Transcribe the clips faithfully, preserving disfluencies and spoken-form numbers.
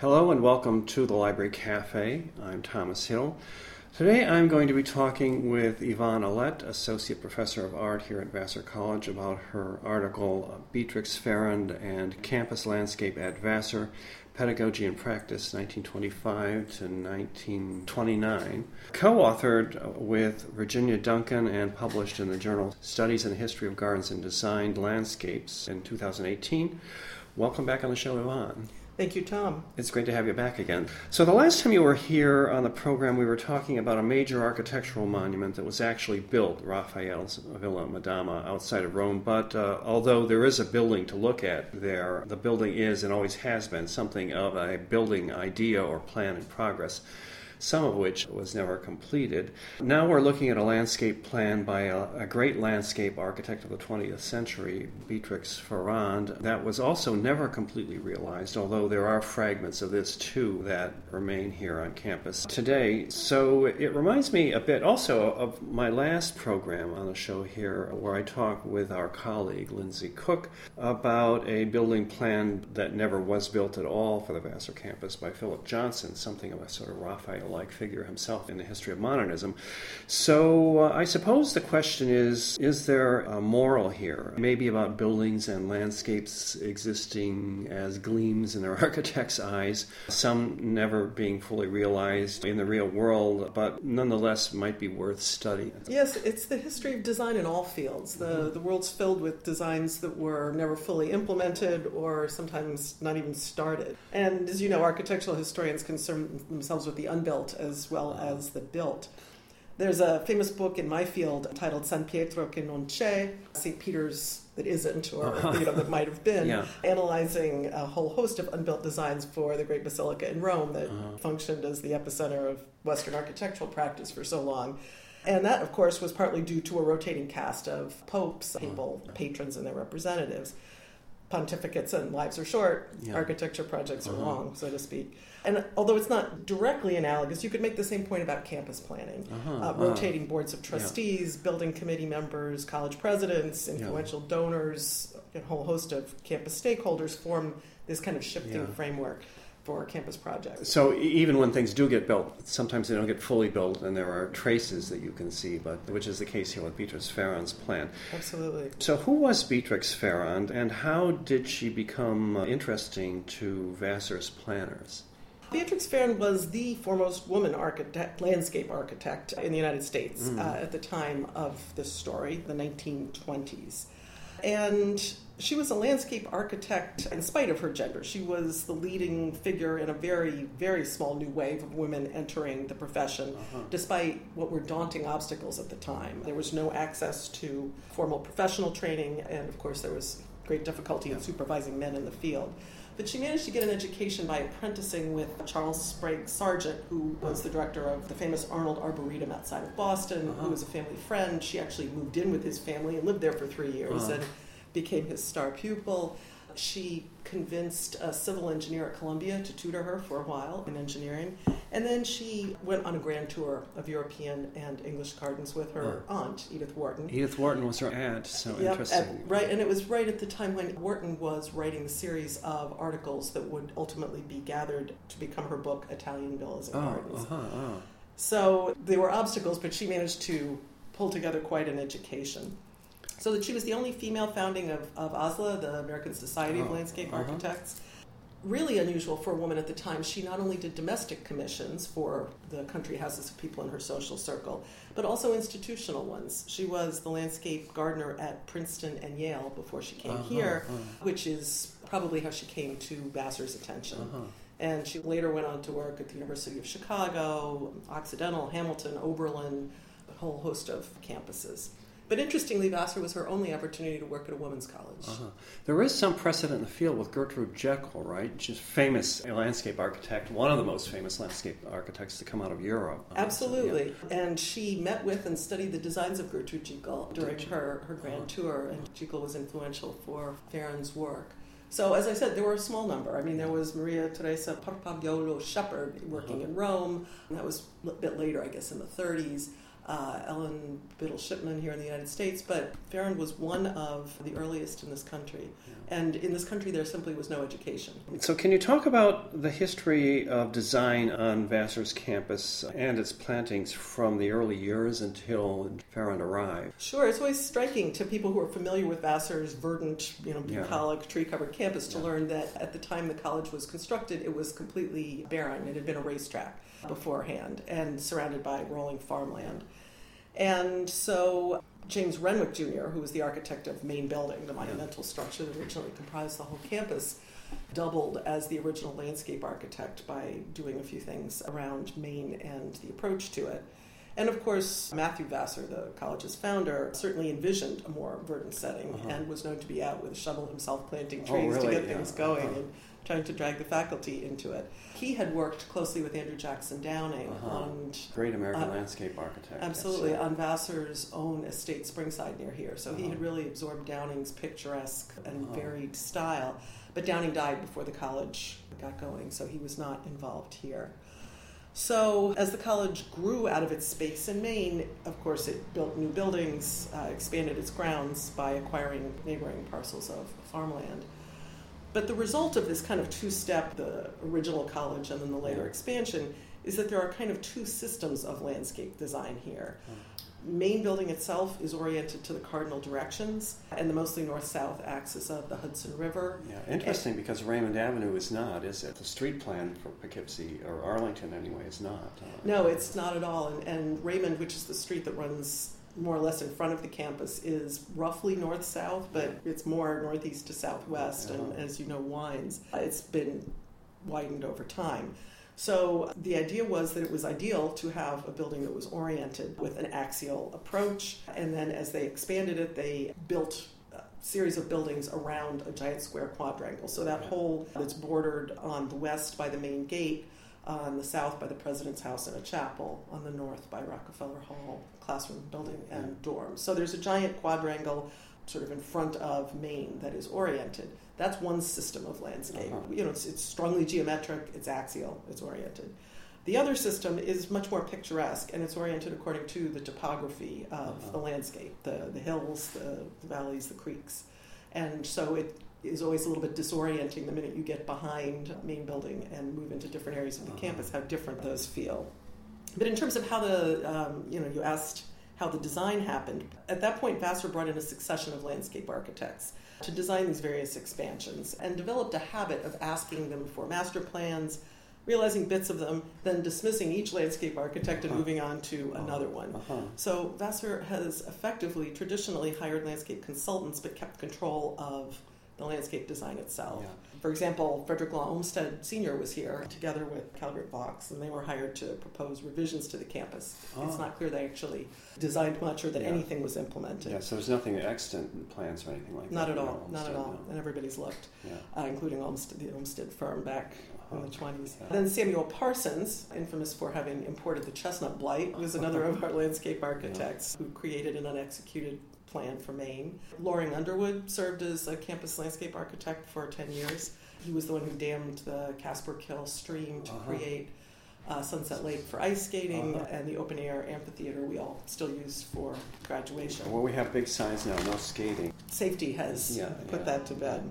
Hello and welcome to the Library Cafe. I'm Thomas Hill. Today I'm going to be talking with Yvonne Elet, Associate Professor of Art here at Vassar College, about her article Beatrix Farrand and Campus Landscape at Vassar, Pedagogy and Practice, nineteen twenty-five to nineteen twenty-nine, co-authored with Virginia Duncan and published in the journal Studies in the History of Gardens and Designed Landscapes in two thousand eighteen. Welcome back on the show, Yvonne. Thank you, Tom. It's great to have you back again. So the last time you were here on the program, we were talking about a major architectural monument that was actually built, Raphael's Villa Madama, outside of Rome. But uh, although there is a building to look at there, the building is and always has been something of a building idea or plan in progress, some of which was never completed. Now we're looking at a landscape plan by a, a great landscape architect of the twentieth century, Beatrix Farrand, that was also never completely realized, although there are fragments of this too that remain here on campus today. So it reminds me a bit also of my last program on the show here, where I talked with our colleague, Lindsay Cook, about a building plan that never was built at all for the Vassar campus by Philip Johnson, something of a sort of Raphael like figure himself in the history of modernism. So uh, I suppose the question is, is there a moral here, maybe about buildings and landscapes existing as gleams in their architect's eyes, some never being fully realized in the real world, but nonetheless might be worth studying? Yes, it's the history of design in all fields. The, mm-hmm. the world's filled with designs that were never fully implemented or sometimes not even started. And as you know, architectural historians concern themselves with the unbuilt as well as the built. There's a famous book in my field titled San Pietro che non c'è, Saint Peter's that isn't, or you know, that might have been, yeah. analyzing a whole host of unbuilt designs for the Great Basilica in Rome that uh-huh. functioned as the epicenter of Western architectural practice for so long. And that, of course, was partly due to a rotating cast of popes, papal uh-huh. patrons and their representatives. Pontificates and lives are short, yeah. architecture projects are uh-huh. long, so to speak. And although it's not directly analogous, you could make the same point about campus planning. Uh-huh. Uh, rotating uh-huh. boards of trustees, yeah. building committee members, college presidents, influential yeah. donors, a whole host of campus stakeholders form this kind of shifting yeah. framework for campus projects. So even when things do get built, sometimes they don't get fully built and there are traces that you can see, but which is the case here with Beatrix Farrand's plan. Absolutely. So who was Beatrix Farrand and how did she become interesting to Vassar's planners? Beatrix Farrand was the foremost woman architect, landscape architect in the United States mm. uh, at the time of this story, the nineteen twenties. And she was a landscape architect in spite of her gender. She was the leading figure in a very, very small new wave of women entering the profession, uh-huh. despite what were daunting obstacles at the time. There was no access to formal professional training, and of course there was great difficulty yeah. in supervising men in the field. But she managed to get an education by apprenticing with Charles Sprague Sargent, who was the director of the famous Arnold Arboretum outside of Boston, uh-huh. who was a family friend. She actually moved in with his family and lived there for three years uh-huh. and became his star pupil. She convinced a civil engineer at Columbia to tutor her for a while in engineering. And then she went on a grand tour of European and English gardens with her oh. aunt, Edith Wharton. Edith Wharton was her aunt, so yep, interesting. At, right, and it was right at the time when Wharton was writing the series of articles that would ultimately be gathered to become her book, Italian Villas and oh, Gardens. Uh-huh, uh-huh. So there were obstacles, but she managed to pull together quite an education. So that she was the only female founding of, of ASLA, the American Society oh, of Landscape uh-huh. Architects. Really unusual for a woman at the time, she not only did domestic commissions for the country houses of people in her social circle, but also institutional ones. She was the landscape gardener at Princeton and Yale before she came uh-huh, here, uh-huh. which is probably how she came to Vassar's attention. Uh-huh. And she later went on to work at the University of Chicago, Occidental, Hamilton, Oberlin, a whole host of campuses. But interestingly, Vassar was her only opportunity to work at a women's college. Uh-huh. There is some precedent in the field with Gertrude Jekyll, right? She's a famous landscape architect, one of the most famous landscape architects to come out of Europe. Absolutely. So, yeah. And she met with and studied the designs of Gertrude Jekyll during her, her grand uh-huh. tour, and Jekyll was influential for Farrand's work. So, as I said, there were a small number. I mean, there was Maria Teresa Parpagliolo Shepard working uh-huh. in Rome, and that was a bit later, I guess, in the thirties. uh, Ellen Biddle Shipman here in the United States, but Farrand was one of the earliest in this country. Yeah. And in this country, there simply was no education. So can you talk about the history of design on Vassar's campus and its plantings from the early years until Farrand arrived? Sure. It's always striking to people who are familiar with Vassar's verdant, you know, bucolic, yeah. tree-covered campus to yeah. learn that at the time the college was constructed, it was completely barren. It had been a racetrack beforehand and surrounded by rolling farmland. And so James Renwick, Junior, who was the architect of main building, the monumental structure that originally comprised the whole campus, doubled as the original landscape architect by doing a few things around Main and the approach to it. And of course, Matthew Vassar, the college's founder, certainly envisioned a more verdant setting uh-huh. and was known to be out with a shovel himself planting trees oh, really? to get yeah. things going. Uh-huh. And trying to drag the faculty into it. He had worked closely with Andrew Jackson Downing uh-huh. on... Great American uh, landscape architect. Absolutely, on Vassar's own estate, Springside, near here. So uh-huh. he had really absorbed Downing's picturesque and uh-huh. varied style. But Downing died before the college got going, so he was not involved here. So as the college grew out of its space in Maine, of course it built new buildings, uh, expanded its grounds by acquiring neighboring parcels of farmland. But the result of this kind of two-step, the original college and then the later yeah. expansion, is that there are kind of two systems of landscape design here. Mm. Main building itself is oriented to the cardinal directions and the mostly north-south axis of the Hudson River. Yeah, interesting, and, because Raymond Avenue is not, is it? The street plan for Poughkeepsie, or Arlington anyway, is not. Uh, no, it's not at all. And, and Raymond, which is the street that runs more or less in front of the campus, is roughly north-south, but it's more northeast to southwest, and as you know, winds. It's been widened over time. So the idea was that it was ideal to have a building that was oriented with an axial approach, and then as they expanded it, they built a series of buildings around a giant square quadrangle. So that whole that's bordered on the west by the main gate, on the south by the President's House and a chapel, on the north by Rockefeller Hall, classroom building and dorms. So there's a giant quadrangle sort of in front of Main that is oriented. That's one system of landscape. Uh-huh. You know, it's, it's strongly geometric, it's axial, it's oriented. The other system is much more picturesque, and it's oriented according to the topography of uh-huh. the landscape, the, the hills, the, the valleys, the creeks. And so it is always a little bit disorienting the minute you get behind Main building and move into different areas of the uh-huh. campus, how different those feel. But in terms of how the, um, you know, you asked how the design happened, at that point Vassar brought in a succession of landscape architects to design these various expansions and developed a habit of asking them for master plans, realizing bits of them, then dismissing each landscape architect and uh-huh. moving on to uh-huh. another one. Uh-huh. So Vassar has effectively, traditionally hired landscape consultants but kept control of the landscape design itself. Yeah. For example, Frederick Law Olmsted Senior was here together with Calvert Vaux, and they were hired to propose revisions to the campus. Oh. It's not clear they actually designed much or that yeah. anything was implemented. Yeah, so there's nothing extant plans or anything like not that. At all, Olmsted, not at all, not at all. And everybody's looked, yeah. uh, including Olmsted, the Olmsted firm back in the twenties. Yeah. Then Samuel Parsons, infamous for having imported the chestnut blight, was another of our landscape architects yeah. who created an unexecuted plan for Maine. Loring Underwood served as a campus landscape architect for ten years. He was the one who dammed the Casper Kill stream to uh-huh. create uh, Sunset Lake for ice skating uh-huh. and the open air amphitheater we all still use for graduation. Well, we have big signs now, no skating. Safety has yeah, put yeah. that to bed.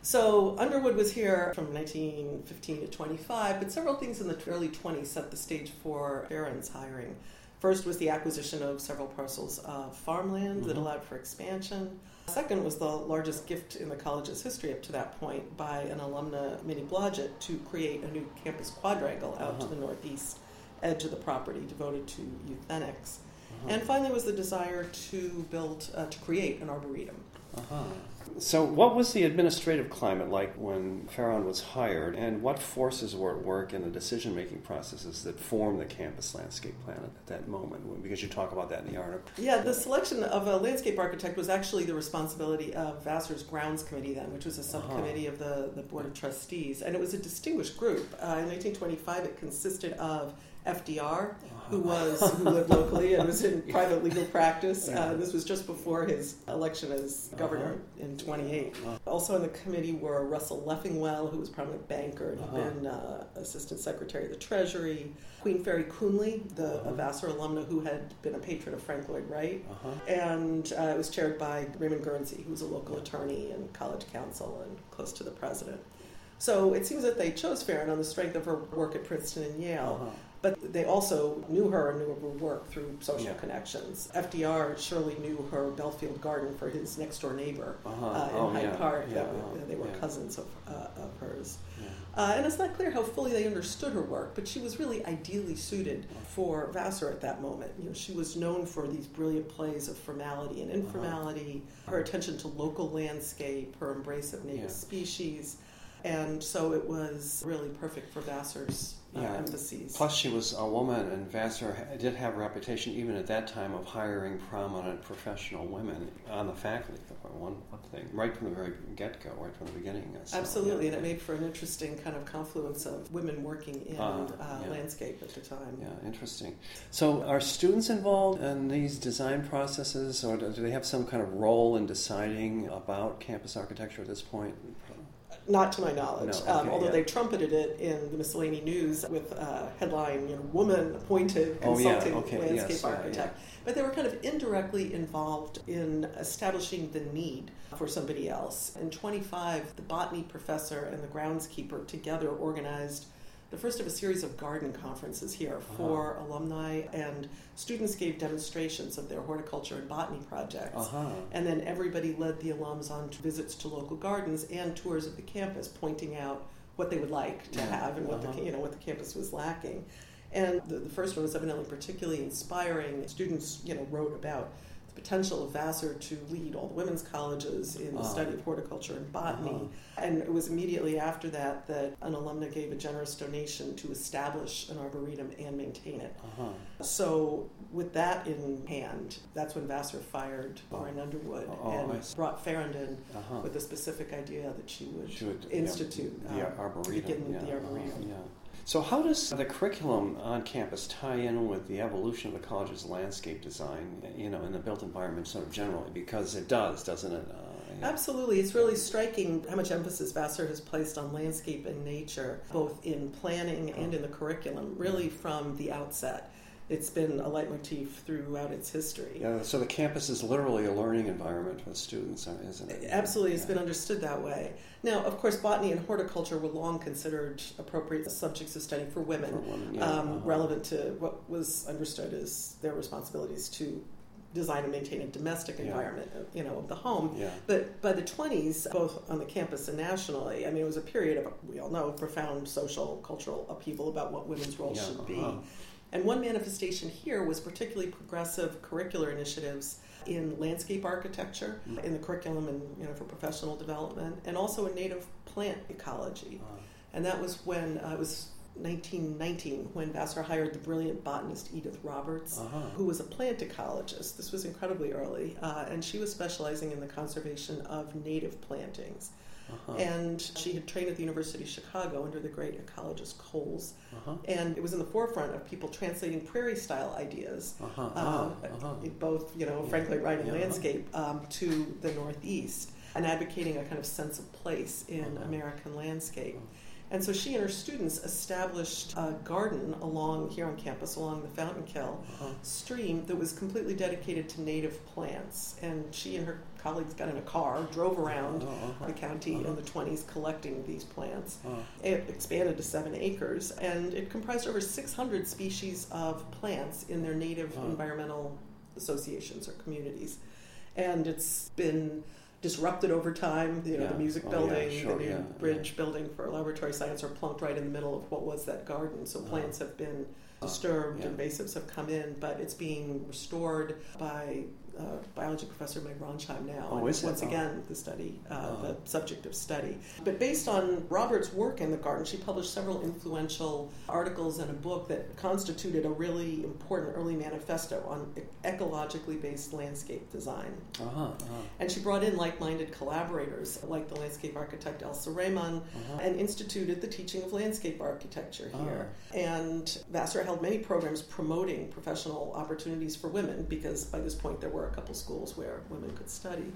So Underwood was here from nineteen fifteen to twenty-five, but several things in the early twenties set the stage for Farrand's hiring. First was the acquisition of several parcels of farmland mm-hmm. that allowed for expansion. Second was the largest gift in the college's history up to that point by an alumna, Minnie Blodgett, to create a new campus quadrangle out uh-huh. to the northeast edge of the property devoted to Euthenics. Uh-huh. And finally was the desire to build, uh, to create an arboretum. Uh-huh. So what was the administrative climate like when Farrand was hired, and what forces were at work in the decision-making processes that formed the campus landscape plan at that moment? Because you talk about that in the article. Yeah, the selection of a landscape architect was actually the responsibility of Vassar's Grounds Committee then, which was a subcommittee uh-huh. of the, the Board of Trustees, and it was a distinguished group. Uh, in nineteen twenty-five, it consisted of F D R, who was who lived locally and was in private legal practice. Uh, this was just before his election as governor in nineteen twenty-eight. Wow. Also on the committee were Russell Leffingwell, who was prominent banker and uh-huh. had been uh, Assistant Secretary of the Treasury, Queen Fairy Coonley, the uh-huh. Vassar alumna who had been a patron of Frank Lloyd Wright, uh-huh. and uh, it was chaired by Raymond Guernsey, who was a local attorney and college counsel and close to the president. So it seems that they chose Farrand on the strength of her work at Princeton and Yale. Uh-huh. But they also knew her and knew of her work through social yeah. connections. F D R surely knew her Belfield Garden for his next-door neighbor uh-huh. uh, in oh, Hyde yeah. Park. Yeah. Uh, they were yeah. cousins of, uh, of hers. Yeah. Uh, and it's not clear how fully they understood her work, but she was really ideally suited for Vassar at that moment. You know, she was known for these brilliant plays of formality and informality, uh-huh. her attention to local landscape, her embrace of native yeah. species. And so it was really perfect for Vassar's uh, yeah. emphases. Plus, she was a woman, and Vassar did have a reputation, even at that time, of hiring prominent professional women on the faculty. One thing, right from the very get-go, right from the beginning. So, Absolutely, yeah. and it made for an interesting kind of confluence of women working in uh, uh, yeah. landscape at the time. Yeah, interesting. So are students involved in these design processes, or do they have some kind of role in deciding about campus architecture at this point? Not to my knowledge, no, okay, um, although yeah. they trumpeted it in the Miscellany News with a uh, headline, you know, woman appointed consulting oh, yeah, okay, landscape yes, architect. Yeah, yeah. But they were kind of indirectly involved in establishing the need for somebody else. In twenty-five, the botany professor and the groundskeeper together organized the first of a series of garden conferences here for uh-huh. alumni, and students gave demonstrations of their horticulture and botany projects. Uh-huh. And then everybody led the alums on to visits to local gardens and tours of the campus, pointing out what they would like to yeah. have and what uh-huh. the you know what the campus was lacking. And the, the first one was evidently particularly inspiring. Students you know wrote about the potential of Vassar to lead all the women's colleges in uh-huh. the study of horticulture and botany. Uh-huh. And it was immediately after that that an alumna gave a generous donation to establish an arboretum and maintain it. Uh-huh. So with that in hand, that's when Vassar fired Loring oh. Underwood oh, oh, and brought Farrand in uh-huh. with the specific idea that she would, she would institute yeah, the, um, arboretum, begin yeah, the arboretum. Uh-huh, yeah. So how does the curriculum on campus tie in with the evolution of the college's landscape design, you know, in the built environment sort of generally? Because it does, doesn't it? Uh, Yeah. Absolutely. It's really striking how much emphasis Vassar has placed on landscape and nature, both in planning and in the curriculum, really from the outset. It's been a leitmotif throughout its history. Yeah, so the campus is literally a learning environment for the students, isn't it? Absolutely. It's yeah. been understood that way. Now, of course, botany and horticulture were long considered appropriate subjects of study for women, for women yeah. um, uh-huh. relevant to what was understood as their responsibilities to design and maintain a domestic environment, yeah. you know, of the home. Yeah. But by the twenties, both on the campus and nationally, I mean, it was a period of, we all know, profound social, cultural upheaval about what women's roles yeah, should uh-huh. be. And one manifestation here was particularly progressive curricular initiatives in landscape architecture, mm-hmm. in the curriculum and, you know, for professional development, and also in native plant ecology. Uh-huh. And that was when uh, it was... nineteen nineteen, when Vassar hired the brilliant botanist Edith Roberts, uh-huh. who was a plant ecologist. This was incredibly early, uh, and she was specializing in the conservation of native plantings. Uh-huh. And she had trained at the University of Chicago under the great ecologist Coles, uh-huh. and it was in the forefront of people translating prairie-style ideas, uh-huh. Uh-huh. Uh-huh. both you know, Frank Lloyd Wright and yeah. landscape, um, to the Northeast, and advocating a kind of sense of place in uh-huh. American landscape. Uh-huh. And so she and her students established a garden along here on campus, along the Fountain Kill uh-huh. stream, that was completely dedicated to native plants. And she and her colleagues got in a car, drove around uh-huh. the county uh-huh. in the twenties collecting these plants. Uh-huh. It expanded to seven acres, and it comprised over six hundred species of plants in their native uh-huh. environmental associations or communities. And it's been disrupted over time, you know, yeah. the music oh, building, yeah, sure, the new yeah, bridge yeah. building for laboratory science are plunked right in the middle of what was that garden. So plants have been disturbed, uh, yeah. invasives have come in, but it's being restored by uh, biology professor Meg Ronsheim now. Oh, and is once it? again, the study, uh, uh, the subject of study. But based on Robert's work in the garden, she published several influential articles and in a book that constituted a really important early manifesto on ecologically based landscape design. Uh-huh, uh-huh. And she brought in like-minded collaborators like the landscape architect Elsa Raymond uh-huh. and instituted the teaching of landscape architecture here. Uh-huh. And Vassar held many programs promoting professional opportunities for women, because by this point there were a couple schools where women could study.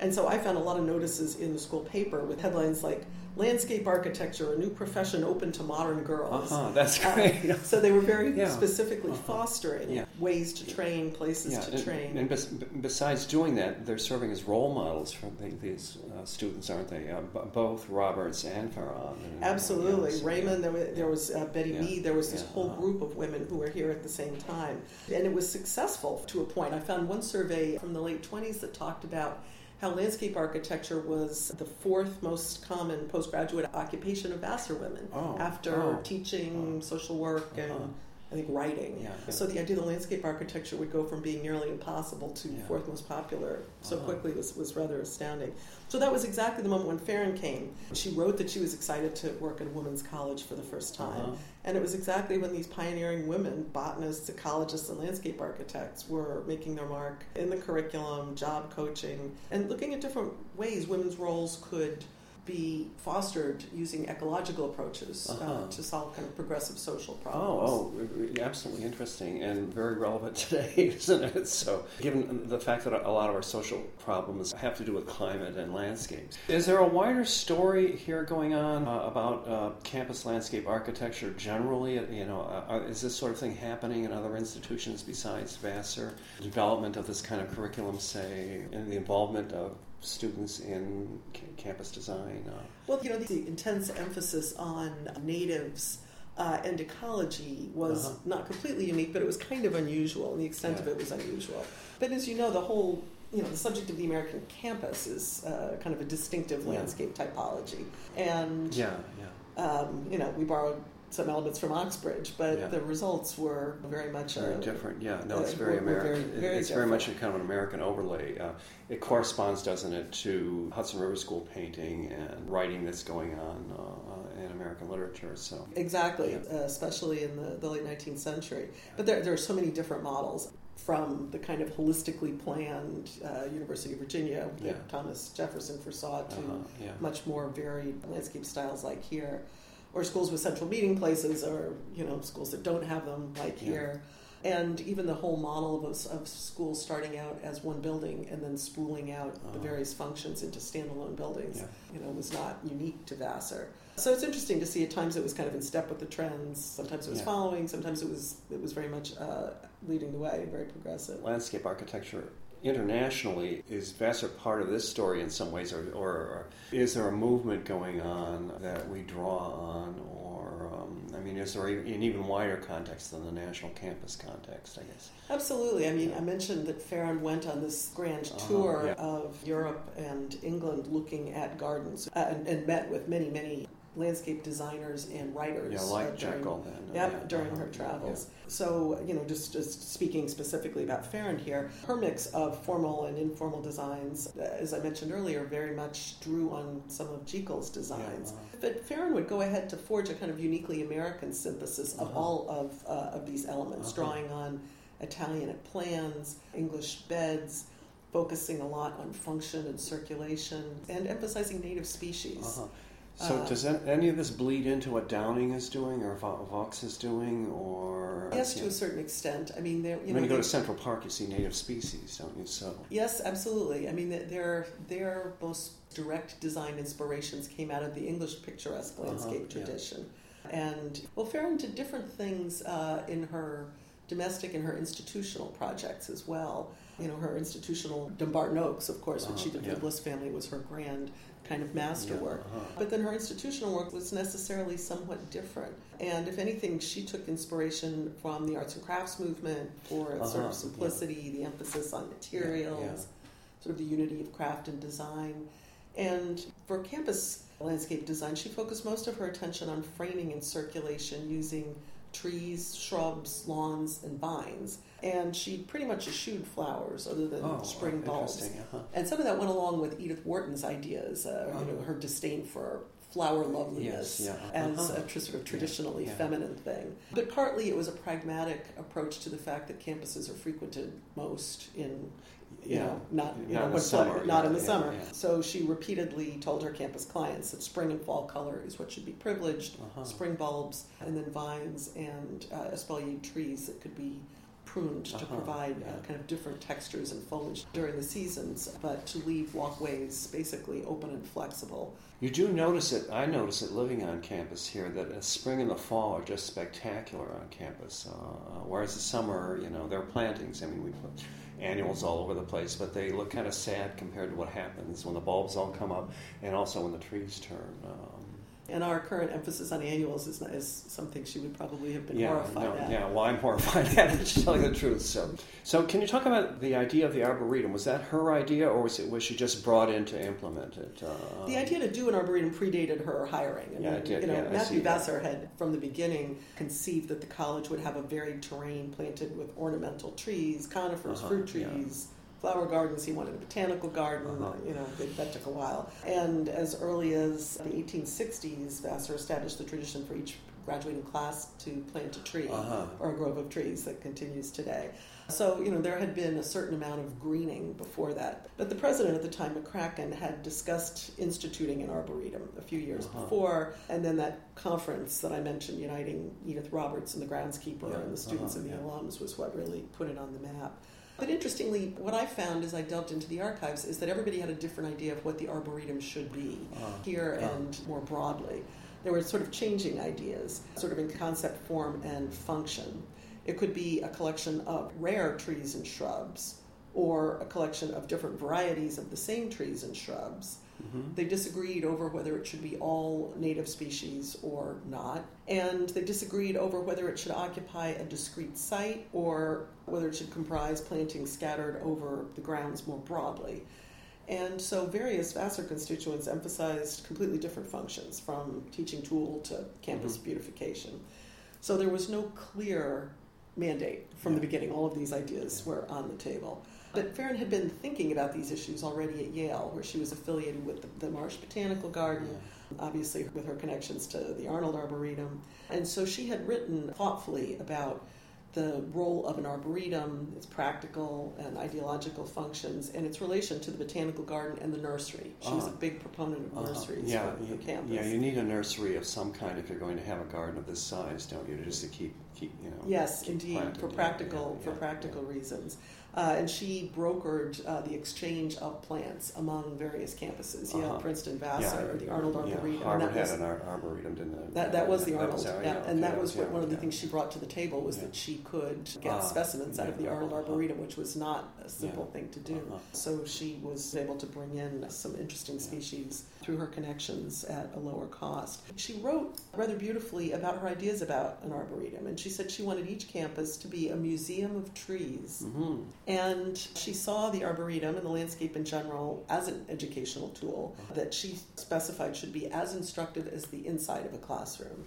And so I found a lot of notices in the school paper with headlines like, landscape architecture, a new profession open to modern girls. Uh-huh, that's great. Uh, so they were very yeah. specifically uh-huh. fostering yeah. ways to train, places yeah. to and, train. And bes- besides doing that, they're serving as role models for the, these uh, students, aren't they? Uh, b- both Roberts and Farrand. And, Absolutely. Uh, yes, Raymond, yeah. there was, there was uh, Betty yeah. Mead, there was this yeah. whole uh-huh. group of women who were here at the same time. And it was successful to a point. I found one survey from the late twenties that talked about how landscape architecture was the fourth most common postgraduate occupation of Vassar women oh, after oh, teaching, oh. social work, and uh-huh. I think writing. Yeah, so the idea that landscape architecture would go from being nearly impossible to yeah. fourth most popular so uh-huh. quickly was, was rather astounding. So that was exactly the moment when Farrand came. She wrote that she was excited to work at a women's college for the first time. Uh-huh. And it was exactly when these pioneering women, botanists, ecologists, and landscape architects were making their mark in the curriculum, job coaching, and looking at different ways women's roles could be fostered using ecological approaches uh-huh. uh, to solve kind of progressive social problems. Oh, oh, absolutely interesting and very relevant today, isn't it? So, given the fact that a lot of our social problems have to do with climate and landscapes, is there a wider story here going on uh, about uh, campus landscape architecture generally? You know, uh, is this sort of thing happening in other institutions besides Vassar? The development of this kind of curriculum, say, and the involvement of students in c- campus design? Uh. Well, you know, the intense emphasis on natives uh, and ecology was uh-huh. not completely unique, but it was kind of unusual, and the extent yeah. of it was unusual. But as you know, the whole, you know, the subject of the American campus is uh, kind of a distinctive yeah. landscape typology. And, yeah, yeah. Um, you know, we borrowed some elements from Oxbridge, but yeah. the results were very much very a, different. Yeah, no, it's very American. Very, very it's different. Very much a kind of an American overlay. Uh, it corresponds, doesn't it, to Hudson River School painting and writing that's going on uh, in American literature. So exactly, yeah. uh, especially in the, the late nineteenth century. But there, there are so many different models, from the kind of holistically planned uh, University of Virginia that yeah. Thomas Jefferson foresaw to uh-huh. yeah. much more varied landscape styles like here. Or schools with central meeting places, or, you know, schools that don't have them, like yeah. here. And even the whole model of, of schools starting out as one building and then spooling out uh-huh. the various functions into standalone buildings, yeah. you know, was not unique to Vassar. So it's interesting to see at times it was kind of in step with the trends, sometimes it was yeah. following, sometimes it was it was very much uh, leading the way, very progressive. Landscape architecture internationally, is Vassar part of this story in some ways, or, or, or is there a movement going on that we draw on, or um, I mean, is there an even wider context than the national campus context, I guess? Absolutely. I mean, yeah. I mentioned that Farrand went on this grand tour uh, yeah. of Europe and England looking at gardens uh, and, and met with many, many landscape designers and writers. Yeah, like uh, during, Jekyll then. Yep, yeah, during her travels. Yeah. So, you know, just, just speaking specifically about Farrand here, her mix of formal and informal designs, as I mentioned earlier, very much drew on some of Jekyll's designs. Yeah, uh-huh. But Farrand would go ahead to forge a kind of uniquely American synthesis of uh-huh. all of, uh, of these elements, uh-huh. drawing on Italian plans, English beds, focusing a lot on function and circulation, and emphasizing native species. Uh-huh. So does any of this bleed into what Downing is doing, or Vaux is doing, or? Yes, to a certain extent. I mean, there. You when know, you go to Central Park, you see native species, don't you? So. Yes, absolutely. I mean, their their most direct design inspirations came out of the English picturesque landscape uh-huh, tradition, yeah. and well, Farrand did different things uh, in her domestic and her institutional projects as well. You know, her institutional Dumbarton Oaks, of course, uh-huh, which she did for yeah. the Bliss family, was her grand kind of masterwork. Yeah, uh-huh. But then her institutional work was necessarily somewhat different. And if anything, she took inspiration from the arts and crafts movement for its uh-huh, sort of simplicity, yeah. the emphasis on materials, yeah, yeah. sort of the unity of craft and design. And for campus landscape design, she focused most of her attention on framing and circulation using trees, shrubs, lawns, and vines. And she pretty much eschewed flowers other than oh, spring bulbs. Uh-huh. And some of that went along with Edith Wharton's ideas, uh, uh-huh. you know, her disdain for flower loveliness yes, yeah. uh-huh. as a tr- sort of traditionally yeah. feminine thing. But partly it was a pragmatic approach to the fact that campuses are frequented most in, you yeah. know, not, you not know, in the summer. Summer, not yeah, in the yeah, summer. Yeah. So she repeatedly told her campus clients that spring and fall color is what should be privileged, uh-huh. spring bulbs and then vines and uh, espaliered trees that could be pruned uh-huh. to provide yeah. uh, kind of different textures and foliage during the seasons, but to leave walkways basically open and flexible. You do notice it, I notice it living on campus here, that the spring and the fall are just spectacular on campus, uh, whereas the summer, you know, there are plantings. I mean, we put annuals all over the place, but they look kind of sad compared to what happens when the bulbs all come up and also when the trees turn. Um, And our current emphasis on annuals is, not, is something she would probably have been yeah, horrified no, at. Yeah, well, I'm horrified at it, to tell you the truth. So, so can you talk about the idea of the Arboretum? Was that her idea, or was it was she just brought in to implement it? Uh, the idea to do an Arboretum predated her hiring. I yeah, mean, it did. You know, yeah, Matthew Vassar had, from the beginning, conceived that the college would have a varied terrain planted with ornamental trees, conifers, uh-huh, fruit trees, yeah. flower gardens. He wanted a botanical garden, uh-huh. you know, that took a while. And as early as the eighteen sixties, Vassar established the tradition for each graduating class to plant a tree uh-huh. or a grove of trees that continues today. So, you know, there had been a certain amount of greening before that. But the president at the time, McCracken, had discussed instituting an arboretum a few years uh-huh. before, and then that conference that I mentioned, uniting Edith Roberts and the groundskeeper yeah. and the students uh-huh. and the yeah. alums, was what really put it on the map. But interestingly, what I found as I delved into the archives is that everybody had a different idea of what the Arboretum should be uh, here uh, and more broadly. There were sort of changing ideas, sort of in concept, form, and function. It could be a collection of rare trees and shrubs, or a collection of different varieties of the same trees and shrubs. Mm-hmm. They disagreed over whether it should be all native species or not, and they disagreed over whether it should occupy a discrete site or whether it should comprise plantings scattered over the grounds more broadly. And so various Vassar constituents emphasized completely different functions, from teaching tool to campus mm-hmm. beautification. So there was no clear mandate from yeah. the beginning. All of these ideas yeah. were on the table. But Farrand had been thinking about these issues already at Yale, where she was affiliated with the, the Marsh Botanical Garden, yeah. obviously with her connections to the Arnold Arboretum. And so she had written thoughtfully about the role of an arboretum, its practical and ideological functions, and its relation to the botanical garden and the nursery. She uh, was a big proponent of uh, nurseries yeah, for, for you, campus. Yeah, you need a nursery of some kind if you're going to have a garden of this size, don't you? Just to keep, keep you know. Yes, keep indeed, planted, for practical yeah, yeah, for practical yeah. reasons. Uh, and she brokered uh, the exchange of plants among various campuses. Uh-huh. Yale, Princeton, Vassar, yeah, the Arnold Arboretum. Yeah, Harvard had an ar- arboretum, didn't it? That, that was the that Arnold. Was our, yeah, yeah, and that yeah, was yeah, one of the yeah. things she brought to the table, was yeah. that she could get uh, specimens yeah, out of the Arnold Arboretum, which was not a simple yeah. thing to do. Uh-huh. So she was able to bring in some interesting species yeah. through her connections at a lower cost. She wrote rather beautifully about her ideas about an arboretum, and she said she wanted each campus to be a museum of trees. Mm-hmm. And she saw the arboretum and the landscape in general as an educational tool that she specified should be as instructive as the inside of a classroom,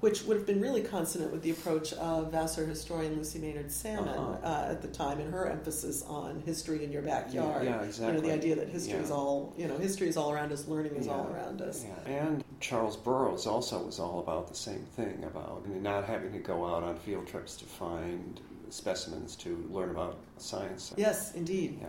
which would have been really consonant with the approach of Vassar historian Lucy Maynard Salmon uh-huh. uh, at the time, and her emphasis on history in your backyard. Yeah, yeah exactly. You know, the idea that history yeah. is all, you know, history is all around us, learning is yeah. all around us. Yeah. And Charles Burroughs also was all about the same thing, about not having to go out on field trips to find specimens to learn about science. Yes, indeed. Yeah.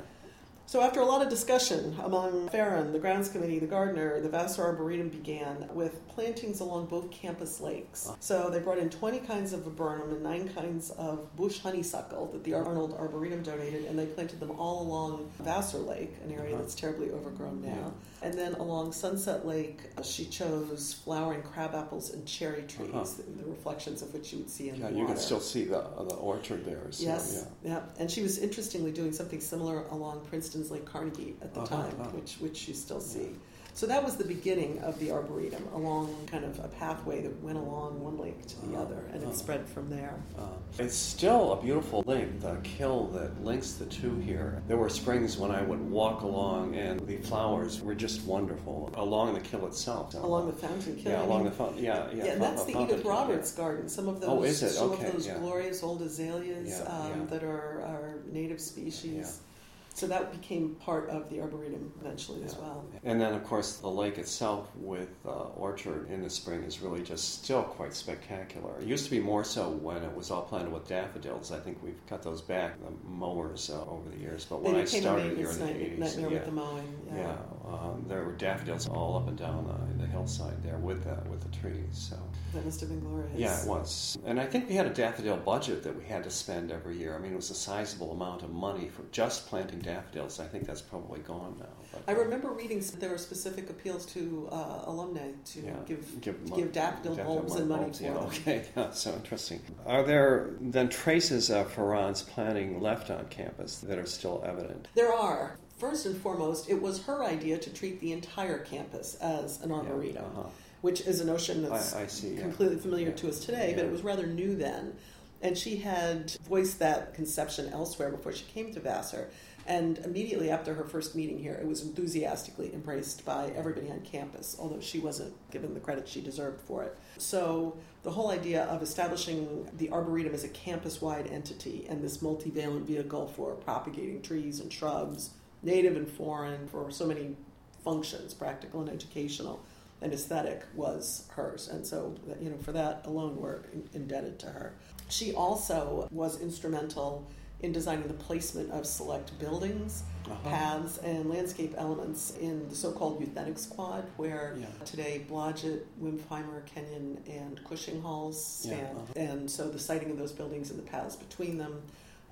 So after a lot of discussion among Farrand, the grounds committee, the gardener, the Vassar Arboretum began with plantings along both campus lakes. So they brought in twenty kinds of viburnum and nine kinds of bush honeysuckle that the Arnold Arboretum donated, and they planted them all along Vassar Lake, an area that's terribly overgrown now. Yeah. And then along Sunset Lake, uh, she chose flowering crabapples and cherry trees, uh-huh. the, the reflections of which you would see in yeah, the water. Yeah, you can still see the, uh, the orchard there. So, yes, yeah. yeah. And she was interestingly doing something similar along Princeton Lake Carnegie at the uh-huh, time, uh-huh. which which you still see. Yeah. So that was the beginning of the Arboretum, along kind of a pathway that went along one lake to the uh, other, and uh, it spread from there. Uh, it's still a beautiful link, the Kill, that links the two here. There were springs when I would walk along, and the flowers were just wonderful along the Kill itself. Along the Fountain Kill. Yeah, I mean, along the Fountain, yeah. Yeah, yeah and that's the Edith Roberts yeah. garden. Some of those, oh, is it? Some okay, of those yeah. glorious old azaleas yeah, um, yeah. that are, are native species. Yeah. So that became part of the Arboretum eventually yeah. as well. And then, of course, the lake itself with uh, Orchard in the spring is really just still quite spectacular. It used to be more so when it was all planted with daffodils. I think we've cut those back, the mowers, uh, over the years. But when I started here in the eighties, nightmare yeah, with the mowing. Yeah, yeah um, there were daffodils all up and down the, the hillside there with the, with the trees. So that must have been glorious. Yeah, it was. And I think we had a daffodil budget that we had to spend every year. I mean, it was a sizable amount of money for just planting daffodils. I think that's probably gone now. But I remember reading that there were specific appeals to uh, alumni to yeah, give give, mon- give daffodil, daffodil bulbs and money bulbs, for yeah, them. Okay, yeah, so interesting. Are there then traces of Farrand's planning left on campus that are still evident? There are. First and foremost, it was her idea to treat the entire campus as an arboretum, yeah, uh-huh. which is a notion that's I, I see, completely yeah. familiar yeah. to us today, yeah. but it was rather new then. And she had voiced that conception elsewhere before she came to Vassar. And immediately after her first meeting here, it was enthusiastically embraced by everybody on campus, although she wasn't given the credit she deserved for it. So the whole idea of establishing the Arboretum as a campus-wide entity and this multivalent vehicle for propagating trees and shrubs, native and foreign, for so many functions, practical and educational and aesthetic, was hers. And so, you know, for that alone, we're indebted to her. She also was instrumental in designing the placement of select buildings, uh-huh. paths, and landscape elements in the so-called Euthenics Quad, where yeah. today Blodgett, Wimpheimer, Kenyon, and Cushing Halls stand. Yeah, uh-huh. And so the sighting of those buildings and the paths between them,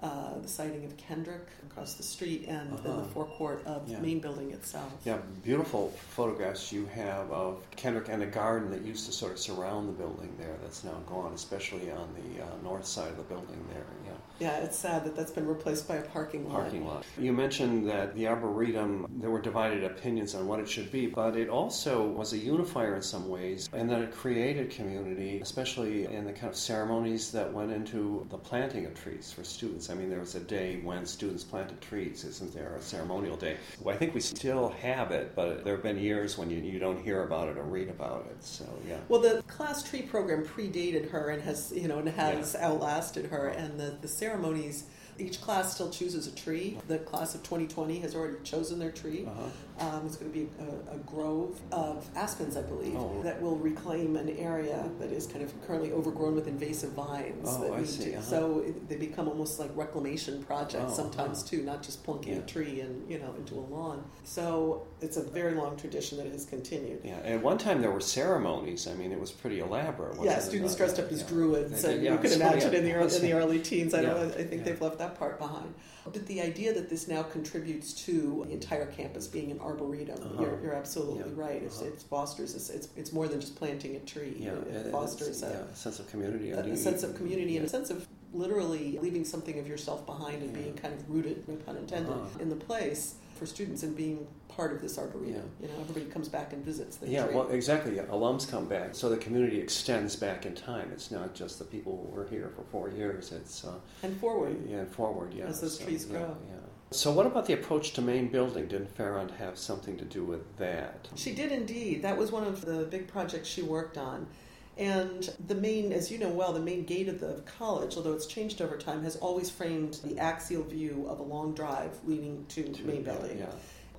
uh, the sighting of Kendrick across the street, and uh-huh. then the forecourt of yeah. the main building itself. Yeah, beautiful photographs you have of Kendrick and a garden that used to sort of surround the building there that's now gone, especially on the uh, north side of the building there, yeah. Yeah, it's sad that that's been replaced by a parking lot. Parking lot. You mentioned that the Arboretum, there were divided opinions on what it should be, but it also was a unifier in some ways, and that it created community, especially in the kind of ceremonies that went into the planting of trees for students. I mean, there was a day when students planted trees, isn't there, a ceremonial day? Well, I think we still have it, but there have been years when you, you don't hear about it or read about it, so yeah. Well, the class tree program predated her and has, you know, and has yeah. outlasted her, and the, the ceremony ceremonies, each class still chooses a tree. The class of twenty twenty has already chosen their tree. Uh-huh. Um, it's going to be a, a grove of aspens, I believe, oh. that will reclaim an area that is kind of currently overgrown with invasive vines. Oh, that I see. Uh-huh. So it, they become almost like reclamation projects oh, sometimes, uh-huh. too, not just plunking yeah. a tree and, you know, into a lawn. So it's a very long tradition that has continued. Yeah, and at one time there were ceremonies. I mean, it was pretty elaborate. Wasn't yeah, students it? dressed up as yeah. druids, and yeah, you can imagine yeah. in, the early, in the early teens. I, yeah. don't, I think yeah. they've left that part behind. But the idea that this now contributes to the entire campus being an arboretum, uh-huh. you're, you're absolutely yeah. right. It's, uh-huh. It fosters, this, it's it's more than just planting a tree. Yeah. It, it fosters a, yeah. a sense of community. A, a sense of community yeah. and a sense of literally leaving something of yourself behind and yeah. being kind of rooted, no pun intended, uh-huh. in the place for students and being part of this arboretum. Yeah. You know, everybody comes back and visits the Yeah, tree. Well, exactly. Yeah. Alums come back, so the community extends back in time. It's not just the people who were here for four years. It's uh, and forward. Yeah, and forward. Yeah, as those so, trees grow. Yeah, yeah. So what about the approach to main building? Didn't Farrand have something to do with that? She did indeed. That was one of the big projects she worked on. And the main, as you know well, the main gate of the college, although it's changed over time, has always framed the axial view of a long drive leading to the main building. Yeah.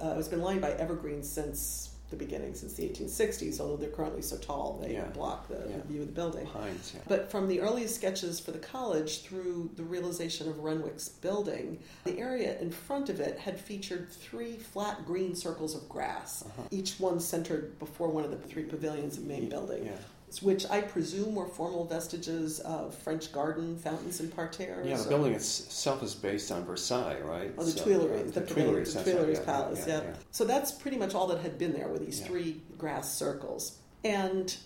Uh, it's been lined by evergreens since the beginning, since the eighteen sixties, although they're currently so tall they yeah. block the, yeah. the view of the building. Pines, yeah. But from the earliest sketches for the college through the realization of Renwick's building, the area in front of it had featured three flat green circles of grass, uh-huh. each one centered before one of the three pavilions of the main yeah. building. Yeah. Which I presume were formal vestiges of French garden, fountains, and parterres. Yeah, the building itself is based on Versailles, right? Oh, the so, Tuileries. The, the Tuileries, the Tuileries right. Palace, yeah, yeah. yeah. So that's pretty much all that had been there were these yeah. three grass circles. And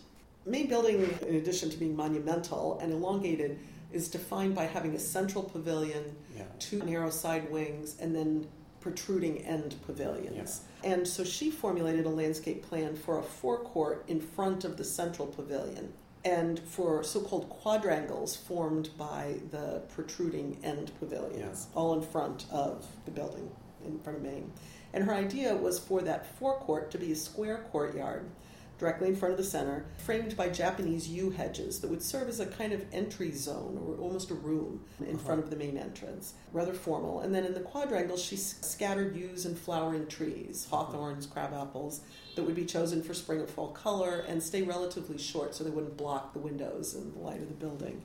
main building, in addition to being monumental and elongated, is defined by having a central pavilion, yeah. two narrow side wings, and then protruding end pavilions. Yeah. And so she formulated a landscape plan for a forecourt in front of the central pavilion and for so-called quadrangles formed by the protruding end pavilions, yeah. all in front of the building, in front of Main. And her idea was for that forecourt to be a square courtyard directly in front of the center, framed by Japanese yew hedges that would serve as a kind of entry zone or almost a room in uh-huh. front of the main entrance. Rather formal. And then in the quadrangle, she scattered yews and flowering trees, hawthorns, crabapples, that would be chosen for spring or fall color and stay relatively short so they wouldn't block the windows and the light of the building.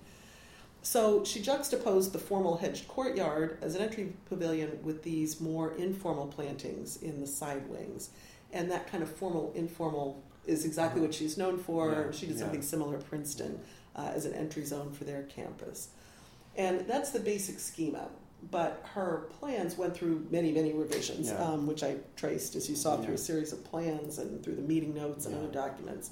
So she juxtaposed the formal hedged courtyard as an entry pavilion with these more informal plantings in the side wings. And that kind of formal, informal is exactly what she's known for. Yeah, she did yeah. something similar at Princeton uh, as an entry zone for their campus. And that's the basic schema. But her plans went through many, many revisions, yeah. um, which I traced, as you saw, yeah. through a series of plans and through the meeting notes and yeah. other documents.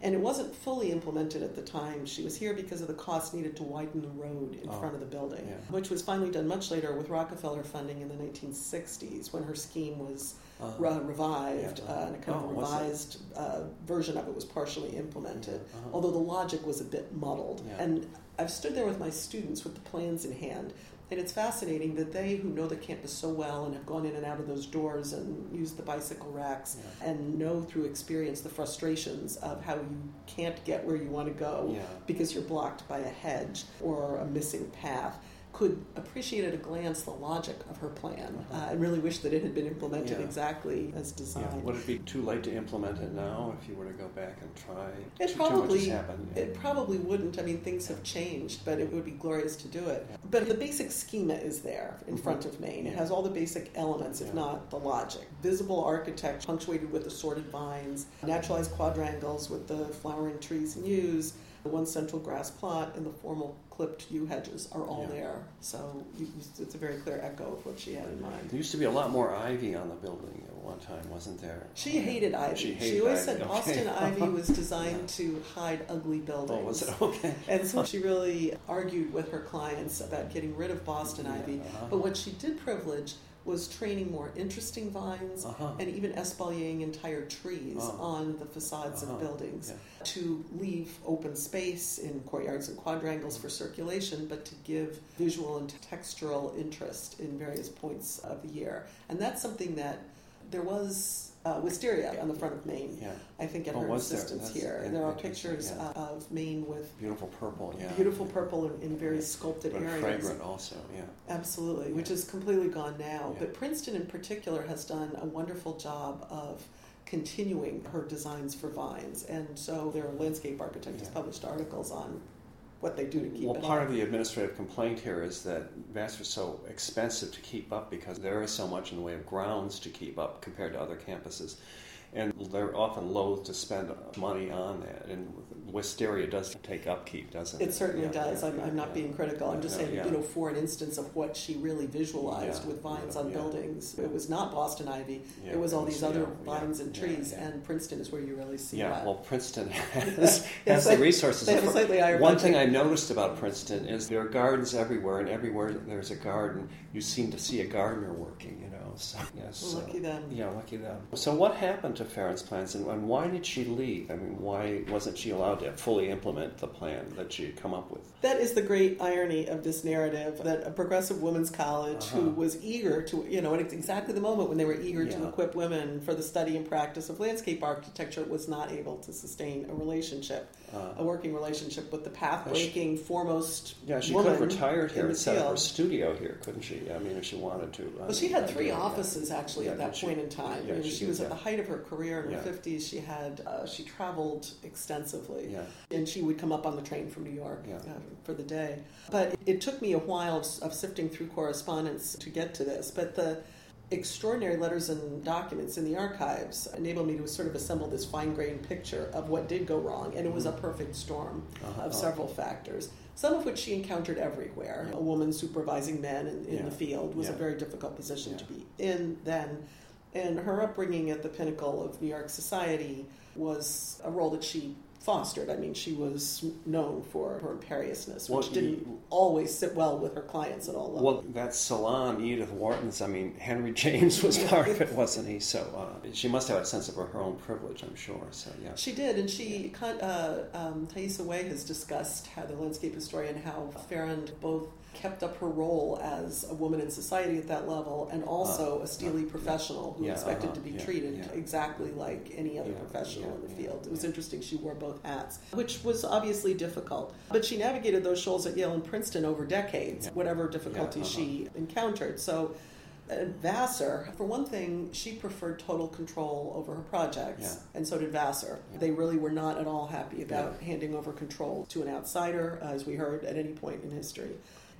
And it wasn't fully implemented at the time. She was here because of the cost needed to widen the road in oh, front of the building, yeah. which was finally done much later with Rockefeller funding in the nineteen sixties when her scheme was uh, re- revived, yeah, uh, and a kind oh, of revised uh, version of it was partially implemented, uh-huh. although the logic was a bit muddled. Yeah. And I've stood there with my students with the plans in hand, and it's fascinating that they who know the campus so well and have gone in and out of those doors and used the bicycle racks yeah. and know through experience the frustrations of how you can't get where you want to go yeah. because you're blocked by a hedge or a missing path, could appreciate at a glance the logic of her plan uh-huh. uh, and really wish that it had been implemented yeah. exactly as designed. Yeah. Would it be too late to implement it now if you were to go back and try? It, too, probably, too much has happened, yeah. it probably wouldn't. I mean, things yeah. have changed, but it would be glorious to do it. Yeah. But the basic schema is there in mm-hmm. front of Maine. Yeah. It has all the basic elements, if yeah. not the logic. Visible architecture punctuated with assorted vines, naturalized quadrangles with the flowering trees and yews, the one central grass plot, and the formal clipped yew hedges are all yeah. there. So you, it's a very clear echo of what she had in mind. There used to be a lot more ivy on the building at one time, wasn't there? She hated ivy. She, hated she always ivy. said okay. Boston ivy was designed yeah. to hide ugly buildings. Oh, was it? Okay. And so she really argued with her clients about getting rid of Boston yeah. ivy. Uh-huh. But what she did privilege was training more interesting vines uh-huh. and even espaliering entire trees uh-huh. on the facades uh-huh. of buildings yeah. to leave open space in courtyards and quadrangles for circulation, but to give visual and textural interest in various points of the year. And that's something that there was uh, wisteria on the front of Maine, yeah. I think, at oh, her assistance here. And there are pictures yeah. uh, of Maine with beautiful purple, yeah. beautiful yeah. purple in, in various yeah. sculpted but areas. Fragrant also, yeah. Absolutely, yeah. which is completely gone now. Yeah. But Princeton in particular has done a wonderful job of continuing her designs for vines. And so their landscape architect has yeah. published articles on what they do to keep well, it Well, part on. of the administrative complaint here is that Vassar is so expensive to keep up because there is so much in the way of grounds to keep up compared to other campuses. And they're often loath to spend money on that. And wisteria does take upkeep, doesn't it? It certainly yeah, does. Yeah, I'm, I'm not yeah, being critical. Yeah, I'm just no, saying, yeah. you know, for an instance of what she really visualized yeah, with vines yeah, on yeah, buildings, yeah. it was not Boston ivy. Yeah, it was all these yeah, other yeah, vines yeah, and trees. Yeah, yeah. And Princeton is where you really see yeah, that. Yeah, well, Princeton has, has like, the resources. They have for, slightly higher one budget. Thing I noticed about Princeton is there are gardens everywhere, and everywhere there's a garden, you seem to see a gardener working, you know. So, yeah, so, lucky them. Yeah, lucky them. So what happened to Farrand's plans, and, and why did she leave? I mean, why wasn't she allowed to fully implement the plan that she had come up with? That is the great irony of this narrative, that a progressive women's college uh-huh. who was eager to, you know, at exactly the moment when they were eager yeah. to equip women for the study and practice of landscape architecture was not able to sustain a relationship, uh, a working relationship with the path-breaking she, foremost yeah, she woman could have retired here and set up her studio here, couldn't she? I mean, if she wanted to. Well, I mean, she had three offices, that. actually, yeah, at that she, point in time. Yeah, I mean, she, she was yeah. at the height of her career in yeah. her fifties. She had uh, she traveled extensively, yeah. and she would come up on the train from New York yeah. uh, for the day. But it, it took me a while of, of sifting through correspondence to get to this. But the extraordinary letters and documents in the archives enabled me to sort of assemble this fine-grained picture of what did go wrong, and it was a perfect storm uh-huh. of several factors. Some of which she encountered everywhere. Yeah. A woman supervising men in, in yeah. the field was yeah. a very difficult position yeah. to be in then. And her upbringing at the pinnacle of New York society was a role that she fostered. I mean, she was known for her imperiousness, which well, didn't you, always sit well with her clients at all levels. Well, that salon, Edith Wharton's, I mean, Henry James was part of it, wasn't he? So uh, she must have a sense of her, her own privilege, I'm sure. So yeah, she did, and she cut. Uh, um, Thaisa Way has discussed how the landscape historian how Farrand both kept up her role as a woman in society at that level, and also uh, a steely uh, professional yeah. who yeah, expected uh-huh, to be yeah, treated yeah. exactly like any other yeah, professional yeah, in the yeah, field. It was yeah. interesting. She wore both hats, which was obviously difficult. But she navigated those shoals at Yale and Princeton over decades, yeah. whatever difficulties yeah, uh-huh. she encountered. So at Vassar, for one thing, she preferred total control over her projects, yeah. and so did Vassar. Yeah. They really were not at all happy about yeah. handing over control to an outsider, as we heard at any point in history.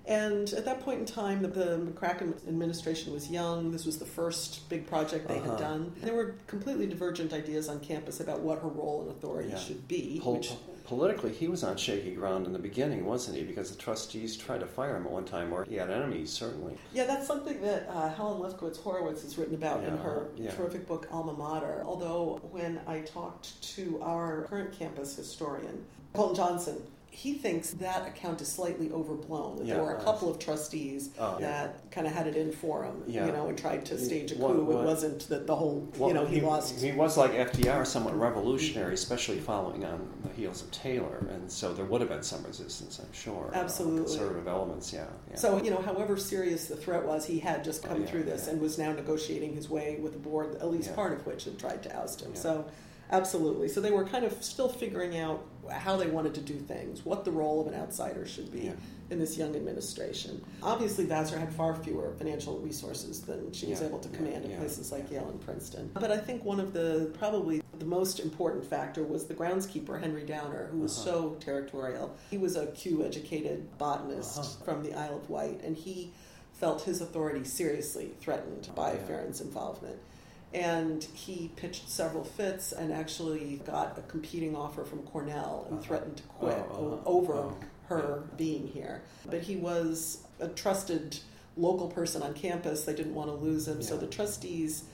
And at that point in time, the, the McCracken administration was young. This was the first big project they uh-huh. had done. There were completely divergent ideas on campus about what her role and authority yeah. should be. Pol- which... Politically, he was on shaky ground in the beginning, wasn't he? Because the trustees tried to fire him at one time, or he had enemies, certainly. Yeah, that's something that uh, Helen Lefkowitz Horowitz has written about yeah, in her yeah. terrific book, Alma Mater. Although, when I talked to our current campus historian, Colton Johnson, he thinks that account is slightly overblown. Yeah, there were a couple of trustees oh, that yeah. kind of had it in for him, yeah. you know, and tried to stage a coup. What, what, it wasn't that the whole, well, you know, he, he lost. He was like F D R, somewhat revolutionary, especially following on the heels of Taylor, and so there would have been some resistance, I'm sure. Absolutely. Uh, conservative elements, yeah, yeah. So, you know, however serious the threat was, he had just come oh, yeah, through this yeah. and was now negotiating his way with the board, at least yeah. part of which had tried to oust him. Yeah. So, absolutely. So they were kind of still figuring out how they wanted to do things, what the role of an outsider should be yeah. in this young administration. Obviously, Vassar had far fewer financial resources than she yeah. was able to command yeah. in places yeah. like yeah. Yale and Princeton. But I think one of the, probably the most important factor was the groundskeeper, Henry Downer, who was uh-huh. so territorial. He was a Kew-educated botanist uh-huh. from the Isle of Wight, and he felt his authority seriously threatened by yeah. Farrand's involvement. And he pitched several fits and actually got a competing offer from Cornell and uh-huh. threatened to quit oh, uh, over oh, her yeah. being here. But he was a trusted local person on campus. They didn't want to lose him. Yeah. So the trustees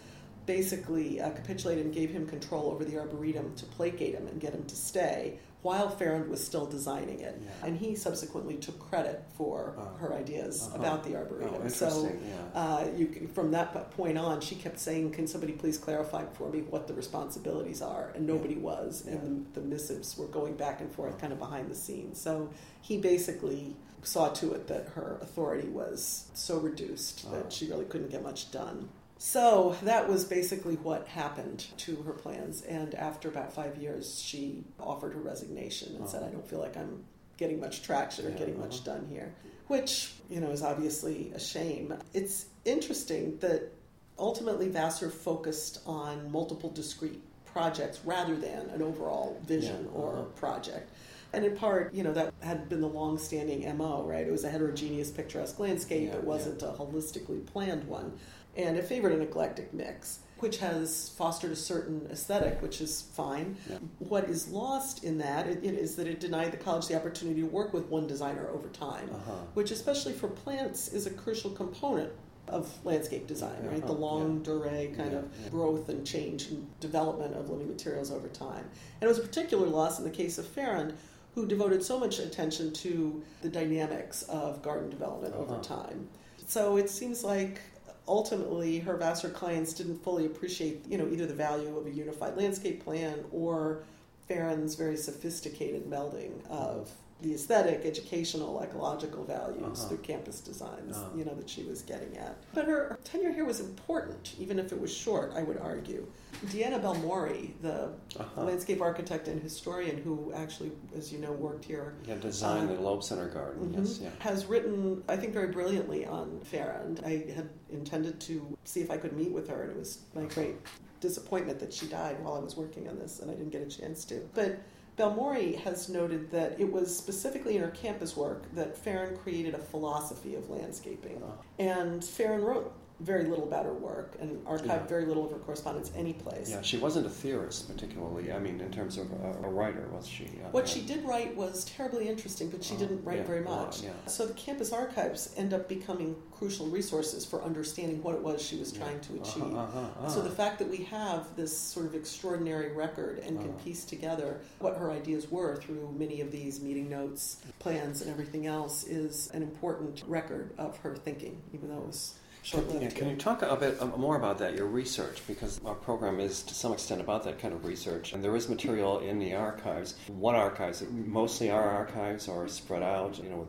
basically uh, capitulated and gave him control over the Arboretum to placate him and get him to stay while Farrand was still designing it. Yeah. And he subsequently took credit for uh, her ideas uh-huh. about the Arboretum. Oh, so yeah. uh, you can, from that point on, she kept saying, can somebody please clarify for me what the responsibilities are? And nobody yeah. was. Yeah. And the, the missives were going back and forth kind of behind the scenes. So he basically saw to it that her authority was so reduced that oh. she really couldn't get much done. So that was basically what happened to her plans, and after about five years, she offered her resignation and uh-huh. said, I don't feel like I'm getting much traction or yeah, getting uh-huh. much done here, which, you know, is obviously a shame. It's interesting that ultimately Vassar focused on multiple discrete projects rather than an overall vision yeah, or uh-huh. project. And in part, you know, that had been the long-standing M O, right? It was a heterogeneous, picturesque landscape. Yeah, it wasn't yeah. a holistically planned one. And it favored an eclectic mix, which has fostered a certain aesthetic, which is fine. Yeah. What is lost in that is that it denied the college the opportunity to work with one designer over time, uh-huh. which especially for plants is a crucial component of landscape design, right? Uh-huh. The long yeah. durée kind yeah. of yeah. growth and change and development of living materials over time. And it was a particular loss in the case of Farrand, who devoted so much attention to the dynamics of garden development uh-huh. over time. So it seems like ultimately, her Vassar clients didn't fully appreciate, you know, either the value of a unified landscape plan or Farrand's very sophisticated melding of the aesthetic, educational, ecological values uh-huh. through campus designs, uh-huh. you know, that she was getting at. But her tenure here was important, even if it was short, I would argue. Diana Balmori, the uh-huh. landscape architect and historian who actually, as you know, worked here. Yeah, designed um, the Loeb Center Garden, mm-hmm, yes. Yeah. Has written, I think, very brilliantly on Farrand. I had intended to see if I could meet with her, and it was my great disappointment that she died while I was working on this, and I didn't get a chance to. But Balmori has noted that it was specifically in her campus work that Farrand created a philosophy of landscaping. Uh-huh. And Farrand wrote very little about her work and archived yeah. very little of her correspondence any place. Yeah, she wasn't a theorist particularly, I mean, in terms of a, a writer, was she? Uh, what she did write was terribly interesting, but she uh, didn't write yeah, very much. Uh, yeah. So the campus archives end up becoming crucial resources for understanding what it was she was yeah. trying to achieve. Uh-huh, uh-huh, uh-huh. So the fact that we have this sort of extraordinary record and can uh-huh. piece together what her ideas were through many of these meeting notes, plans, and everything else is an important record of her thinking, even though it was... Yeah, can you talk a bit more about that, your research? Because our program is to some extent about that kind of research, and there is material in the archives. What archives? Mostly our archives are spread out, you know, with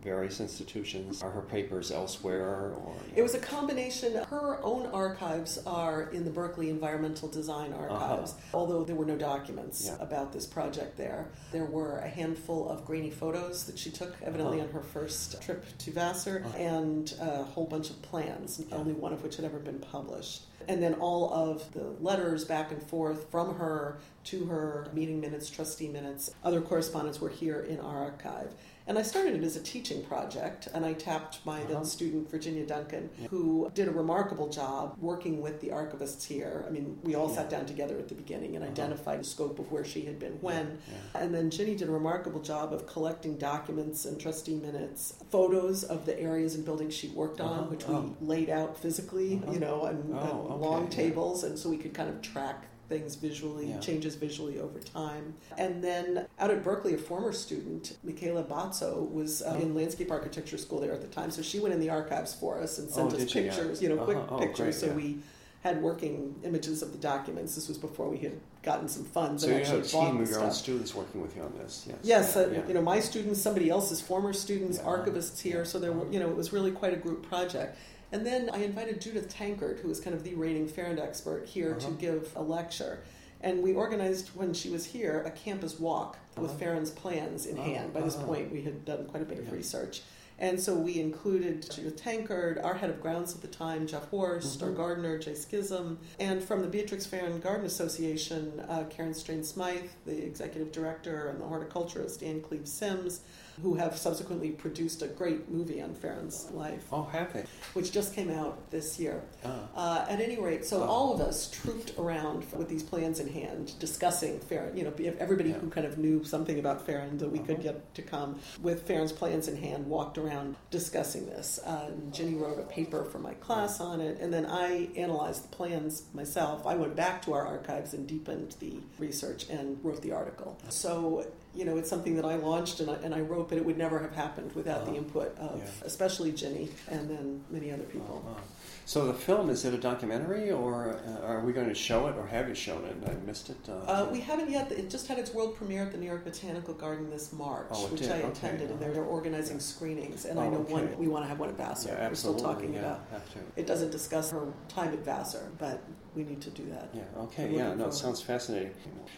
various institutions. Are her papers elsewhere? Or, you know? It was a combination. Her own archives are in the Berkeley Environmental Design Archives, uh-huh. although there were no documents yeah. about this project there. There were a handful of grainy photos that she took, evidently uh-huh. on her first trip to Vassar, uh-huh. and a whole bunch of plans. Yeah. Only one of which had ever been published. And then all of the letters back and forth from her to her, meeting minutes, trustee minutes, other correspondence were here in our archive. And I started it as a teaching project, and I tapped my uh-huh. then student, Virginia Duncan, yeah. who did a remarkable job working with the archivists here. I mean, we all yeah. sat down together at the beginning and uh-huh. identified the scope of where she had been when. Yeah. Yeah. And then Ginny did a remarkable job of collecting documents and trustee minutes, photos of the areas and buildings she worked on, uh-huh. which oh. we laid out physically, uh-huh. you know, and, oh, and okay. long tables, yeah. and so we could kind of track things visually, yeah. changes visually over time. And then out at Berkeley, a former student, Michaela Bazzo, was uh, oh. in landscape architecture school there at the time, so she went in the archives for us and sent oh, us pictures, you, yeah. you know, uh-huh. quick oh, pictures, great, so yeah. we had working images of the documents. This was before we had gotten some funds. So and you actually had a team of your own students working with you on this. Yes, yes yeah, uh, yeah. you know, my students, somebody else's former students, yeah. archivists here, so there were, you know, it was really quite a group project. And then I invited Judith Tankard, who is kind of the reigning Farrand expert, here uh-huh. to give a lecture. And we organized, when she was here, a campus walk uh-huh. with Farrand's plans in uh-huh. hand. By uh-huh. this point, we had done quite a bit yeah. of research. And so we included Judith Tankard, our head of grounds at the time, Jeff Horst, mm-hmm. our gardener, Jay Schism, and from the Beatrix Farrand Garden Association, uh, Karen Strain-Smythe, the executive director, and the horticulturist, Anne Cleve Sims, who have subsequently produced a great movie on Farrand's life. Oh, have they? Which just came out this year. Oh. Uh, at any rate, so oh. all of us trooped around with these plans in hand, discussing Farrand, you know, everybody yeah. who kind of knew something about Farrand that we uh-huh. could get to come, with Farrand's plans in hand, walked around around discussing this. Uh, Ginny wrote a paper for my class on it, and then I analyzed the plans myself. I went back to our archives and deepened the research and wrote the article. So, you know, it's something that I launched and I, and I wrote, but it would never have happened without uh-huh. the input of yeah. especially Ginny and then many other people. Uh-huh. So the film, is it a documentary, or are we going to show it, or have you shown it? I missed it. Uh, uh, we haven't yet. It just had its world premiere at the New York Botanical Garden this March, oh, which did. I attended, okay. and they're organizing yeah. screenings. And oh, I know okay. one. We want to have one at Vassar. Yeah, we're still talking yeah, about. Have to. It doesn't discuss her time at Vassar, but we need to do that. Yeah. Okay. Yeah. No, it sounds fascinating.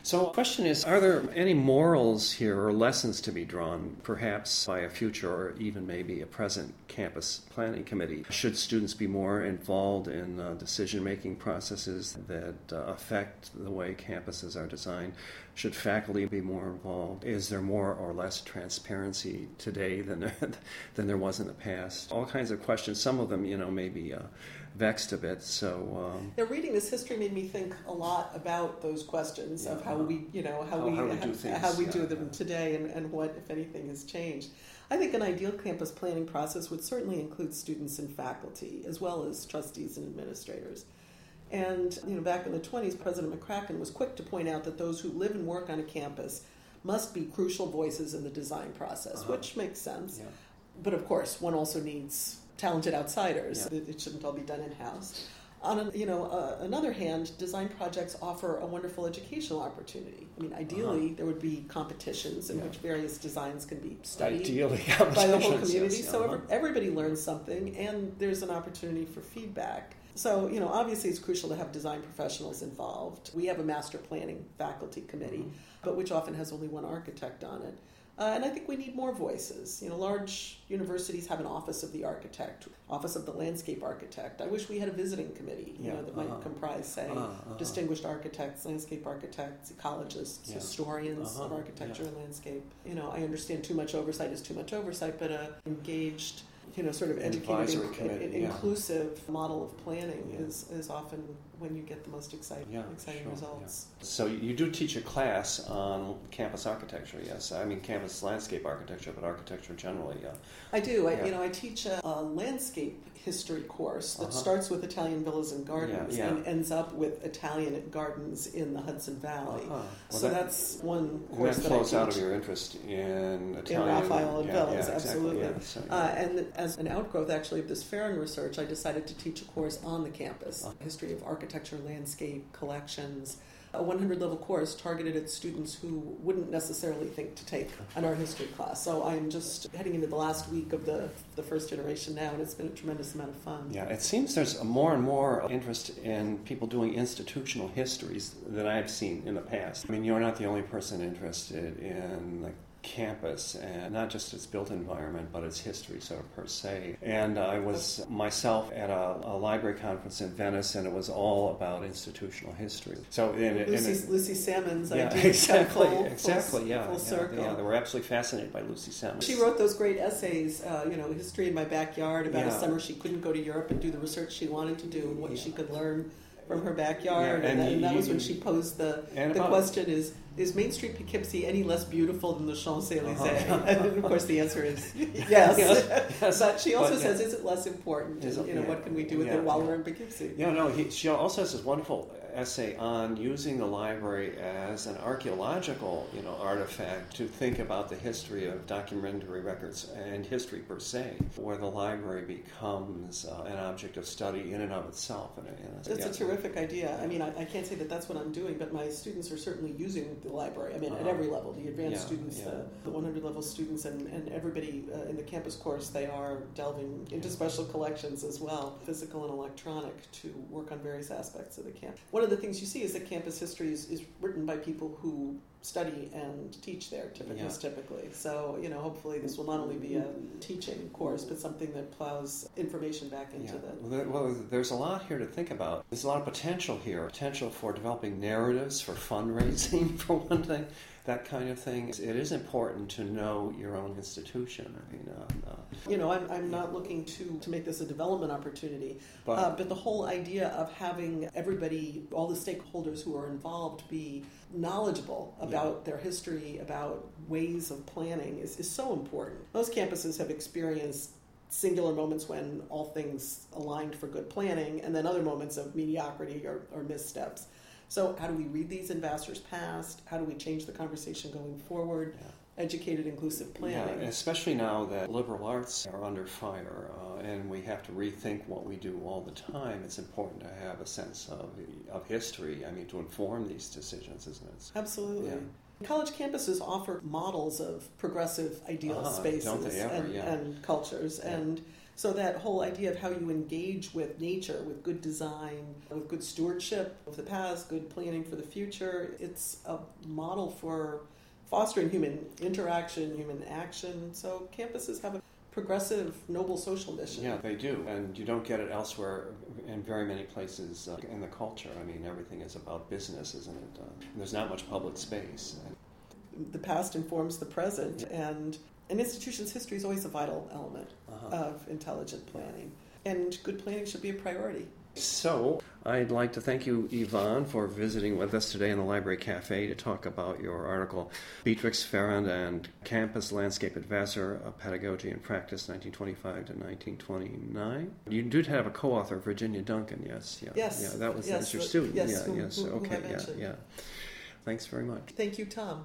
So the question is, are there any morals here or lessons to be drawn, perhaps by a future or even maybe a present campus planning committee? Should students be more in involved in uh, decision-making processes that uh, affect the way campuses are designed? Should faculty be more involved? Is there more or less transparency today than there, than there was in the past? All kinds of questions. Some of them, you know, maybe uh, vexed a bit. So um, yeah, reading this history made me think a lot about those questions yeah, of how uh, we, you know, how, how we how we do, ha- how we yeah, do them yeah. today, and, and what, if anything, has changed. I think an ideal campus planning process would certainly include students and faculty, as well as trustees and administrators. And, you know, back in the twenties, President McCracken was quick to point out that those who live and work on a campus must be crucial voices in the design process, uh-huh. which makes sense. Yeah. But, of course, one also needs talented outsiders. Yeah. It shouldn't all be done in-house. On, you know, uh, another hand, design projects offer a wonderful educational opportunity. I mean, ideally, uh-huh. there would be competitions in yeah. which various designs can be studied ideally, by the whole community, yes, yeah, so uh-huh. everybody learns something, and there's an opportunity for feedback. So, you know, obviously it's crucial to have design professionals involved. We have a master planning faculty committee, mm-hmm. but which often has only one architect on it. Uh, and I think we need more voices. You know, large universities have an office of the architect, office of the landscape architect. I wish we had a visiting committee, you yeah. know, that might uh-huh. comprise, say, uh-huh. Uh-huh. distinguished architects, landscape architects, ecologists, yeah. historians uh-huh. of architecture yeah. and landscape. You know, I understand too much oversight is too much oversight, but a engaged you know, sort of educated, and yeah. inclusive model of planning yeah. is, is often when you get the most exciting, yeah, exciting sure. results. Yeah. So you do teach a class on campus architecture, yes? I mean, campus landscape architecture, but architecture generally. Yeah. I do. Yeah. I, you know, I teach a, a landscape history course that uh-huh. starts with Italian villas and gardens yeah, yeah. and ends up with Italian gardens in the Hudson Valley. Uh-huh. Well, so that, that's one course that, that flows I teach. Out of your interest in Italian. In Raphael and yeah, villas, yeah, absolutely. Exactly, yeah. So, yeah. Uh, and as an outgrowth, actually, of this Farrand research, I decided to teach a course on the campus, uh-huh. history of architecture. architecture, landscape, collections, a one hundred level course targeted at students who wouldn't necessarily think to take an art history class. So I'm just heading into the last week of the, the first generation now, and it's been a tremendous amount of fun. Yeah, it seems there's more and more interest in people doing institutional histories than I've seen in the past. I mean, you're not the only person interested in like campus, and not just its built environment, but its history sort of per se. And I was myself at a, a library conference in Venice, and it was all about institutional history. So and, and Lucy, and, Lucy Salmon's yeah, idea. Exactly, full, exactly, full, yeah. Full yeah, circle. Yeah, they were absolutely fascinated by Lucy Salmon. She wrote those great essays, uh, you know, History in My Backyard, about yeah. a summer she couldn't go to Europe and do the research she wanted to do and what yeah. she could learn from her backyard, yeah, and, and, that, you, and that was when she posed the the about, question is, is Main Street Poughkeepsie any less beautiful than the Champs-Élysées? Uh-huh. And of course the answer is yes. yes, yes. But she also but, says, yeah. is it less important? Is, and, you know, yeah. what can we do with yeah, it while yeah. we're in Poughkeepsie? Yeah, no, he, she also has this wonderful essay on using the library as an archaeological, you know, artifact to think about the history of documentary records and history per se, where the library becomes uh, an object of study in and of itself. And, and it's, that's yeah. a terrific idea. Yeah. I mean, I, I can't say that that's what I'm doing, but my students are certainly using the library. I mean, uh-huh. at every level, the advanced yeah, students, yeah. the one hundred level students, and, and everybody uh, in the campus course, they are delving into yeah. special collections as well, physical and electronic, to work on various aspects of the campus. One of the things you see is that campus history is, is written by people who study and teach there, typically, yeah. typically. So, you know, hopefully this will not only be a teaching course, but something that plows information back into yeah. the... Well, there, well, there's a lot here to think about. There's a lot of potential here, potential for developing narratives, for fundraising, for one thing, that kind of thing. It is important to know your own institution. I mean, uh, uh, you know, I'm, I'm not looking to, to make this a development opportunity, but, uh, but the whole idea of having everybody, all the stakeholders who are involved, be knowledgeable about yeah. their history, about ways of planning is, is so important. Most campuses have experienced singular moments when all things aligned for good planning, and then other moments of mediocrity or, or missteps. So how do we read these ambassadors past? How do we change the conversation going forward? Yeah. Educated, inclusive planning. Yeah, especially now that liberal arts are under fire uh, and we have to rethink what we do all the time, it's important to have a sense of of history, I mean, to inform these decisions, isn't it? Absolutely. Yeah. College campuses offer models of progressive ideal uh-huh, spaces don't they ever, and, yeah. and cultures. Yeah. And so that whole idea of how you engage with nature, with good design, with good stewardship of the past, good planning for the future, it's a model for fostering human interaction, human action. So campuses have a progressive, noble social mission. Yeah, they do. And you don't get it elsewhere in very many places uh, in the culture. I mean, everything is about business, isn't it? Uh, there's not much public space. The past informs the present, and an institution's history is always a vital element uh-huh. of intelligent planning, and good planning should be a priority. So, I'd like to thank you, Yvonne, for visiting with us today in the Library Cafe to talk about your article, Beatrix Farrand and Campus Landscape at Vassar, Pedagogy and Practice, nineteen twenty-five to nineteen twenty-nine. You did have a co-author, Virginia Duncan, yes? Yeah, yes. Yeah, that was yes, that's your student. Yes, yeah, who, yes. Who, okay, who yeah, yeah. Thanks very much. Thank you, Tom.